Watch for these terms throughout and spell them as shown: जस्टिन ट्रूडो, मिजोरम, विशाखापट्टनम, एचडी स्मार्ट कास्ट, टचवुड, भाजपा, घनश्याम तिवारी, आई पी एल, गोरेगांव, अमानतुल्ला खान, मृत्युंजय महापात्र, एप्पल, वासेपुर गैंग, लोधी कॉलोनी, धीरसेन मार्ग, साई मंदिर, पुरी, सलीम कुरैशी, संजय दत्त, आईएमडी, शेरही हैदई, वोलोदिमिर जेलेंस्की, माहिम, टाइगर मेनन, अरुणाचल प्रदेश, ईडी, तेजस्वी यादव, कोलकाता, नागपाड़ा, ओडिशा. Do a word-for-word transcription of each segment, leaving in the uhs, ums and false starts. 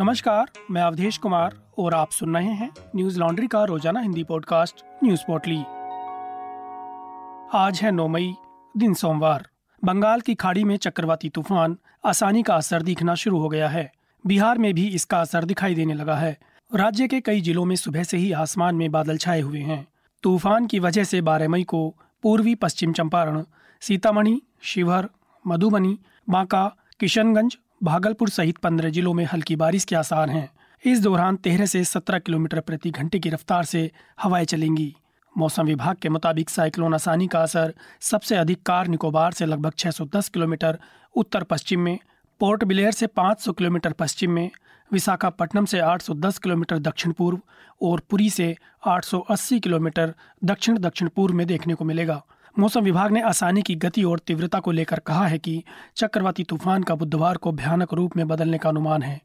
नमस्कार, मैं अवधेश कुमार और आप सुन रहे हैं न्यूज लॉन्ड्री का रोजाना हिंदी पॉडकास्ट न्यूज पोटली। आज है नौ मई, दिन सोमवार। बंगाल की खाड़ी में चक्रवाती तूफान आसानी का असर दिखना शुरू हो गया है। बिहार में भी इसका असर दिखाई देने लगा है। राज्य के कई जिलों में सुबह से ही आसमान में बादल छाए हुए हैं। तूफान की वजह से बारह मई को पूर्वी पश्चिम चंपारण, सीतामढ़ी, शिवहर, मधुबनी, बांका, किशनगंज, भागलपुर सहित पंद्रह जिलों में हल्की बारिश के आसार हैं। इस दौरान तेरह से सत्रह किलोमीटर प्रति घंटे की रफ्तार से हवाएं चलेंगी। मौसम विभाग के मुताबिक साइक्लोन आसानी का असर सबसे अधिक कार निकोबार से लगभग छह सौ दस किलोमीटर उत्तर पश्चिम में, पोर्ट ब्लेयर से पाँच सौ किलोमीटर पश्चिम में, विशाखापट्टनम से आठ सौ दस किलोमीटर दक्षिण पूर्व और पुरी से आठ सौ अस्सी किलोमीटर दक्षिण दक्षिण पूर्व में देखने को मिलेगा। मौसम विभाग ने आसानी की गति और तीव्रता को लेकर कहा है कि चक्रवाती तूफान का बुधवार को भयानक रूप में बदलने का अनुमान है।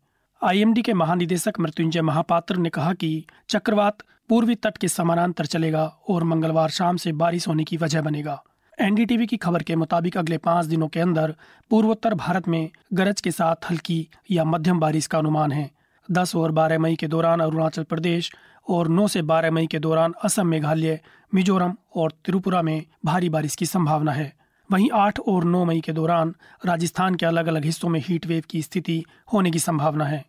आईएमडी के महानिदेशक मृत्युंजय महापात्र ने कहा कि चक्रवात पूर्वी तट के समानांतर चलेगा और मंगलवार शाम से बारिश होने की वजह बनेगा। एनडीटीवी की खबर के मुताबिक अगले पाँच दिनों के अंदर पूर्वोत्तर भारत में गरज के साथ हल्की या मध्यम बारिश का अनुमान है। दस और बारह मई के दौरान अरुणाचल प्रदेश और नौ से बारह मई के दौरान असम, मेघालय, मिजोरम और त्रिपुरा में भारी बारिश की संभावना है। वहीं आठ और नौ मई के दौरान राजस्थान के अलग अलग हिस्सों में हीट वेव की स्थिति होने की संभावना है।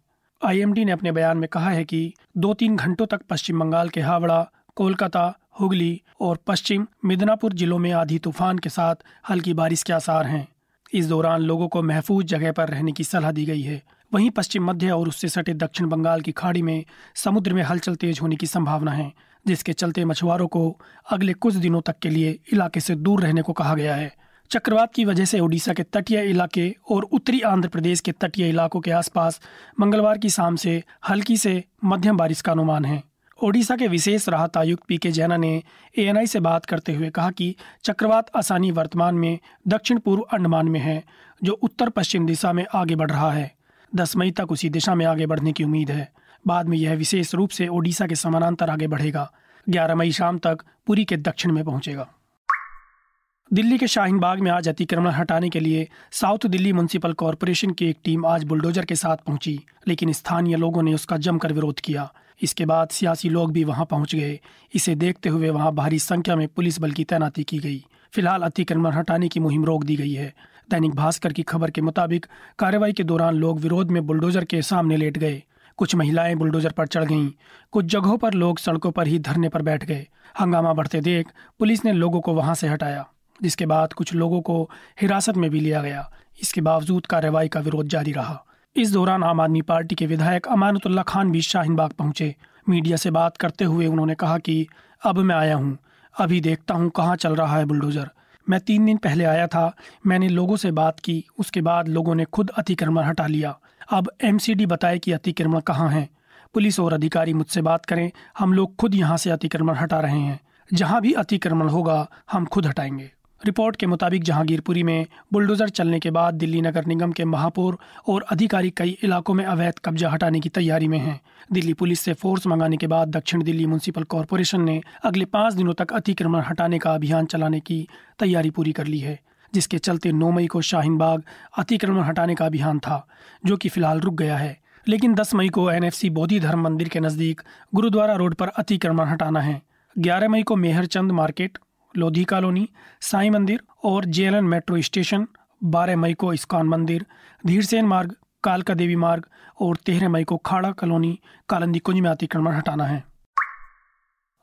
आईएमडी ने अपने बयान में कहा है कि दो तीन घंटों तक पश्चिम बंगाल के हावड़ा, कोलकाता, हुगली और पश्चिम मिदनापुर जिलों में आधी तूफान के साथ हल्की बारिश के आसार हैं। इस दौरान लोगों को महफूज जगह पर रहने की सलाह दी गई है। वहीं पश्चिम मध्य और उससे सटे दक्षिण बंगाल की खाड़ी में समुद्र में हलचल तेज होने की संभावना है, जिसके चलते मछुआरों को अगले कुछ दिनों तक के लिए इलाके से दूर रहने को कहा गया है। चक्रवात की वजह से ओडिशा के तटीय इलाके और उत्तरी आंध्र प्रदेश के तटीय इलाकों के आसपास मंगलवार की शाम से हल्की से मध्यम बारिश का अनुमान है। ओडिशा के विशेष राहत आयुक्त पी के जैना ने ए एन आई से बात करते हुए कहा कि चक्रवात आसानी वर्तमान में दक्षिण पूर्व अंडमान में है, जो उत्तर पश्चिम दिशा में आगे बढ़ रहा है। दस मई तक उसी दिशा में आगे बढ़ने की उम्मीद है। बाद में यह विशेष रूप से ओडिशा के समानांतर आगे बढ़ेगा। ग्यारह मई शाम तक पुरी के दक्षिण में पहुंचेगा। दिल्ली के शाहीन बाग में आज अतिक्रमण हटाने के लिए साउथ दिल्ली मुंसिपल कारपोरेशन की एक टीम आज बुलडोजर के साथ पहुंची, लेकिन स्थानीय लोगों ने उसका जमकर विरोध किया। इसके बाद सियासी लोग भी वहां पहुंच गए। इसे देखते हुए वहां भारी संख्या में पुलिस बल की तैनाती की गई। फिलहाल अतिक्रमण हटाने की मुहिम रोक दी गई है। दैनिक भास्कर की खबर के मुताबिक कार्रवाई के दौरान लोग विरोध में बुलडोजर के सामने लेट गए। कुछ महिलाएं बुलडोजर पर चढ़ गईं। कुछ जगहों पर लोग सड़कों पर ही धरने पर बैठ गए। हंगामा बढ़ते देख पुलिस ने लोगों को वहां से हटाया, जिसके बाद कुछ लोगों को हिरासत में भी लिया गया। इसके बावजूद कार्रवाई का विरोध जारी रहा। इस दौरान आम आदमी पार्टी के विधायक अमानतुल्ला खान भी शाहीन बाग पहुंचे। मीडिया से बात करते हुए उन्होंने कहा कि अब मैं आया हूं, अभी देखता हूं कहां चल रहा है बुलडोजर। मैं तीन दिन पहले आया था, मैंने लोगों से बात की, उसके बाद लोगों ने खुद अतिक्रमण हटा लिया। अब एम सी डी बताए कि अतिक्रमण कहाँ है। पुलिस और अधिकारी मुझसे बात करें, हम लोग खुद यहाँ से अतिक्रमण हटा रहे हैं। जहाँ भी अतिक्रमण होगा हम खुद हटाएंगे। रिपोर्ट के मुताबिक जहांगीरपुरी में बुलडोजर चलने के बाद दिल्ली नगर निगम के महापौर और अधिकारी कई इलाकों में अवैध कब्जा हटाने की तैयारी में हैं। दिल्ली पुलिस से फोर्स मंगाने के बाद दक्षिण दिल्ली म्युनिसिपल कॉरपोरेशन ने अगले पाँच दिनों तक अतिक्रमण हटाने का अभियान चलाने की तैयारी पूरी कर ली है, जिसके चलते नौ मई को शाहीन बाग अतिक्रमण हटाने का अभियान था, जो कि फिलहाल रुक गया है। लेकिन दस मई को एन एफ सी बोधि धर्म मंदिर के नज़दीक गुरुद्वारा रोड पर अतिक्रमण हटाना है। ग्यारह मई को मेहरचंद मार्केट, लोधी कॉलोनी, साई मंदिर और जेलन मेट्रो स्टेशन, बारह मई को इस्कॉन मंदिर, धीरसेन मार्ग, कालका देवी मार्ग और तेरह मई को खाड़ा कॉलोनी, कालंदी कुंज में अतिक्रमण हटाना है।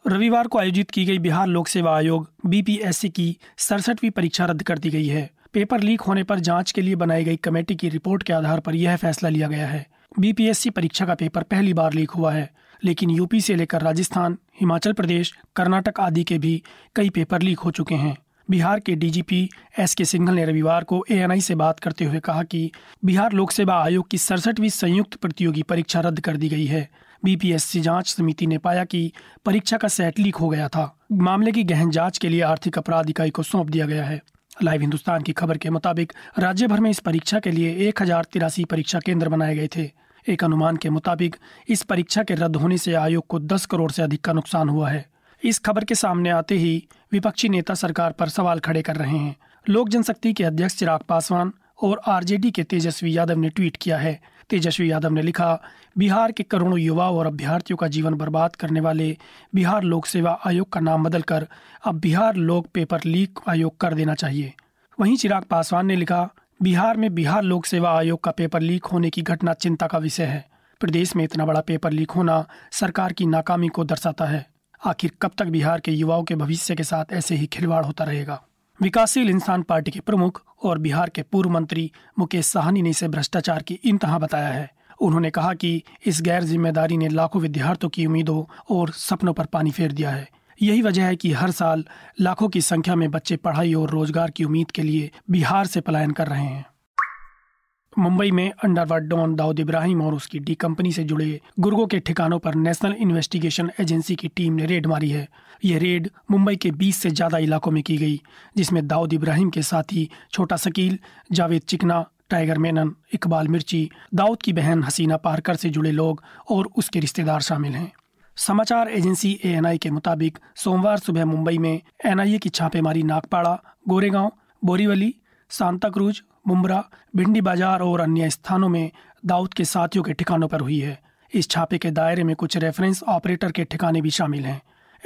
रविवार को आयोजित की गई बिहार लोक सेवा आयोग बी पी एस सी की सड़सठवीं परीक्षा रद्द कर दी गई है। पेपर लीक होने पर जांच के लिए बनाई गई कमेटी की रिपोर्ट के आधार पर यह फैसला लिया गया है। बी पी एस सी परीक्षा का पेपर पहली बार लीक हुआ है, लेकिन यूपी से लेकर राजस्थान, हिमाचल प्रदेश, कर्नाटक आदि के भी कई पेपर लीक हो चुके हैं। बिहार के डी जी पी एस के सिंघल ने रविवार को ए एन आई से बात करते हुए कहा कि बिहार लोक सेवा आयोग की सड़सठवीं संयुक्त प्रतियोगी परीक्षा रद्द कर दी गई है। बी पी एस सी जांच समिति ने पाया कि परीक्षा का सेट लीक हो गया था। मामले की गहन जांच के लिए आर्थिक अपराध इकाई को सौंप दिया गया है। लाइव हिंदुस्तान की खबर के मुताबिक राज्य भर में इस परीक्षा के लिए एक हजार तिरासी परीक्षा केंद्र बनाए गए थे। एक अनुमान के मुताबिक इस परीक्षा के रद्द होने से आयोग को दस करोड़ से अधिक का नुकसान हुआ है। इस खबर के सामने आते ही विपक्षी नेता सरकार पर सवाल खड़े कर रहे हैं। लोक जनशक्ति के अध्यक्ष चिराग पासवान और आर जे डी के तेजस्वी यादव ने ट्वीट किया है, तेजस्वी यादव ने लिखा, बिहार के करोड़ों युवाओं और अभ्यर्थियों का जीवन बर्बाद करने वाले बिहार लोक सेवा आयोग का नाम बदलकर अब बिहार लोक पेपर लीक आयोग कर देना चाहिए। वहीं चिराग पासवान ने लिखा, बिहार में बिहार लोक सेवा आयोग का पेपर लीक होने की घटना चिंता का विषय है। प्रदेश में इतना बड़ा पेपर लीक होना सरकार की नाकामी को दर्शाता है। आखिर कब तक बिहार के युवाओं के भविष्य के साथ ऐसे ही खिलवाड़ होता रहेगा। विकासशील इंसान पार्टी के प्रमुख और बिहार के पूर्व मंत्री मुकेश साहनी ने इसे भ्रष्टाचार की इंतहा बताया है। उन्होंने कहा कि इस गैर जिम्मेदारी ने लाखों विद्यार्थियों की उम्मीदों और सपनों पर पानी फेर दिया है। यही वजह है कि हर साल लाखों की संख्या में बच्चे पढ़ाई और रोजगार की उम्मीद के लिए बिहार से पलायन कर रहे हैं। मुंबई में अंडरवर्ल्ड डॉन दाऊद इब्राहिम और उसकी डी कंपनी से जुड़े गुर्गों के ठिकानों पर नेशनल इन्वेस्टिगेशन एजेंसी की टीम ने रेड मारी है। यह रेड मुंबई के बीस से ज़्यादा इलाकों में की गई, जिसमें दाऊद इब्राहिम के साथी छोटा शकील, जावेद चिकना, टाइगर मेनन, इकबाल मिर्ची, दाऊद की बहन हसीना पारकर से जुड़े लोग और उसके रिश्तेदार शामिल हैं। समाचार एजेंसी ए एन आई के मुताबिक सोमवार सुबह मुंबई में एन आई ए की छापेमारी नागपाड़ा, गोरेगांव, बोरीवली, सांताक्रूज, मुम्ब्रा, भिंडी बाजार और अन्य स्थानों में दाऊद के साथियों के ठिकानों पर हुई है। इस छापे के दायरे में कुछ रेफरेंस ऑपरेटर के ठिकाने भी शामिल हैं।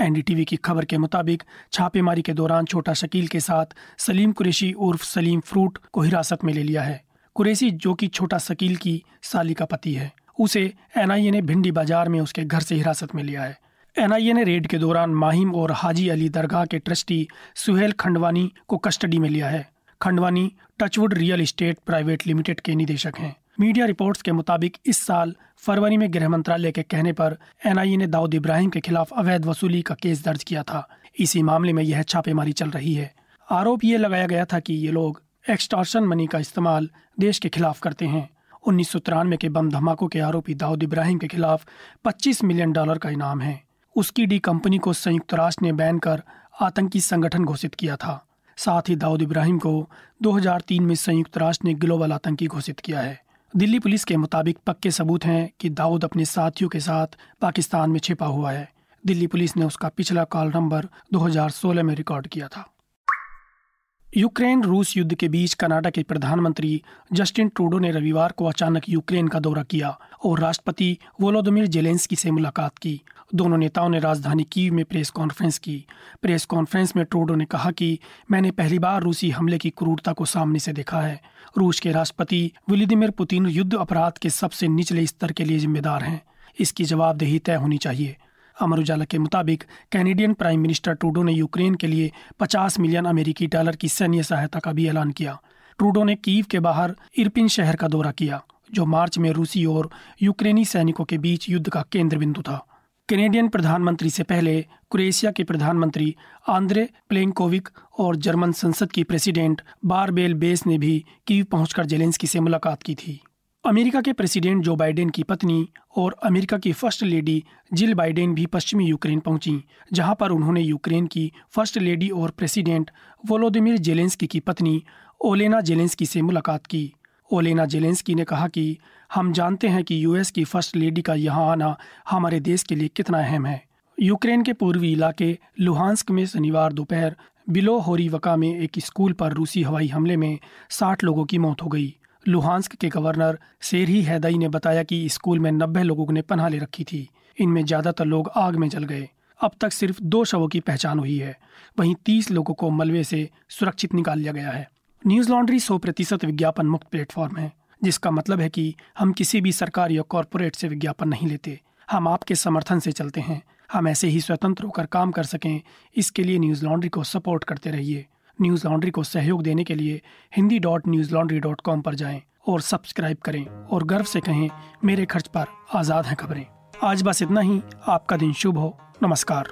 एन डी टी वी की खबर के मुताबिक छापेमारी के दौरान छोटा शकील के साथ सलीम कुरैशी उर्फ सलीम फ्रूट को हिरासत में ले लिया है। कुरैशी, जो कि छोटा शकील की साली का पति है, उसे एन आई ए ने भिंडी बाजार में उसके घर से हिरासत में लिया है। एन आई ए ने रेड के दौरान माहिम और हाजी अली दरगाह के ट्रस्टी सुहेल खंडवानी को कस्टडी में लिया है। Khandwani टचवुड real estate private limited के निदेशक हैं। मीडिया रिपोर्ट्स के मुताबिक इस साल फरवरी में गृह मंत्रालय के कहने पर एन आई ए ने दाऊद इब्राहिम के खिलाफ अवैध वसूली का केस दर्ज किया था। इसी मामले में यह छापेमारी चल रही है। आरोप ये लगाया गया था कि ये लोग एक्सटॉर्शन मनी का इस्तेमाल देश के खिलाफ करते हैं। उन्नीस सौ तिरानवे के बम धमाकों के आरोपी दाऊद इब्राहिम के खिलाफ पच्चीस मिलियन डॉलर का इनाम है। उसकी डी कंपनी को संयुक्त राष्ट्र ने बैन कर आतंकी संगठन घोषित किया था। साथ ही दाऊद इब्राहिम को दो हज़ार तीन में संयुक्त राष्ट्र ने ग्लोबल आतंकी घोषित किया है। दिल्ली पुलिस के मुताबिक पक्के सबूत हैं कि दाऊद अपने साथियों के साथ पाकिस्तान में छिपा हुआ है। दिल्ली पुलिस ने उसका पिछला कॉल नंबर दो हज़ार सोलह में रिकॉर्ड किया था। यूक्रेन रूस युद्ध के बीच कनाडा के प्रधानमंत्री जस्टिन ट्रूडो ने रविवार को अचानक यूक्रेन का दौरा किया और राष्ट्रपति वोलोदिमिर जेलेंस्की से मुलाकात की। दोनों नेताओं ने राजधानी कीव में प्रेस कॉन्फ्रेंस की। प्रेस कॉन्फ्रेंस में ट्रूडो ने कहा कि मैंने पहली बार रूसी हमले की क्रूरता को सामने से देखा है। रूस के राष्ट्रपति व्लादिमीर पुतिन युद्ध अपराध के सबसे निचले स्तर के लिए जिम्मेदार हैं। इसकी जवाबदेही तय होनी चाहिए। अमर उजाला के मुताबिक कैनेडियन प्राइम मिनिस्टर ट्रूडो ने यूक्रेन के लिए पचास मिलियन अमेरिकी डॉलर की सैन्य सहायता का भी ऐलान किया। ट्रूडो ने कीव के बाहर इरपिन शहर का दौरा किया, जो मार्च में रूसी और यूक्रेनी सैनिकों के बीच युद्ध का केंद्र बिंदु था। कैनेडियन प्रधानमंत्री से पहले क्रोएशिया के प्रधानमंत्री आंद्रे प्लेंकोविक और जर्मन संसद की प्रेसिडेंट बारबेल बेस ने भी कीव पहुंचकर जेलेंस्की से मुलाकात की थी। अमेरिका के प्रेसिडेंट जो बाइडेन की पत्नी और अमेरिका की फर्स्ट लेडी जिल बाइडेन भी पश्चिमी यूक्रेन पहुंची, जहां पर उन्होंने यूक्रेन की फर्स्ट लेडी और प्रेसिडेंट वोलोदिमिर जेलेंस्की की पत्नी ओलेना जेलेंस्की से मुलाकात की। ओलेना जेलेंस्की ने कहा कि हम जानते हैं कि यू एस की फर्स्ट लेडी का यहाँ आना हमारे देश के लिए कितना अहम है। यूक्रेन के पूर्वी इलाके लुहांस्क में शनिवार दोपहर बिलो होरीवका में एक स्कूल पर रूसी हवाई हमले में साठ लोगों की मौत हो गई। लुहांस्क के गवर्नर शेरही हैदई ने बताया कि स्कूल में नब्बे लोगों ने पनाह ले रखी थी। इनमें ज़्यादातर लोग आग में जल गए। अब तक सिर्फ दो शवों की पहचान हुई है। वहीं तीस लोगों को मलबे से सुरक्षित निकाल लिया गया है। न्यूज लॉन्ड्री सौ प्रतिशत विज्ञापन मुक्त प्लेटफॉर्म है, जिसका मतलब है कि हम किसी भी सरकार या कॉरपोरेट से विज्ञापन नहीं लेते। हम आपके समर्थन से चलते हैं। हम ऐसे ही स्वतंत्र होकर काम कर सकें, इसके लिए न्यूज लॉन्ड्री को सपोर्ट करते रहिए। न्यूज लॉन्ड्री को सहयोग देने के लिए Hindi dot Newslaundry dot com पर जाएं और सब्सक्राइब करें और गर्व से कहें, मेरे खर्च पर आजाद हैं खबरें। आज बस इतना ही। आपका दिन शुभ हो। नमस्कार।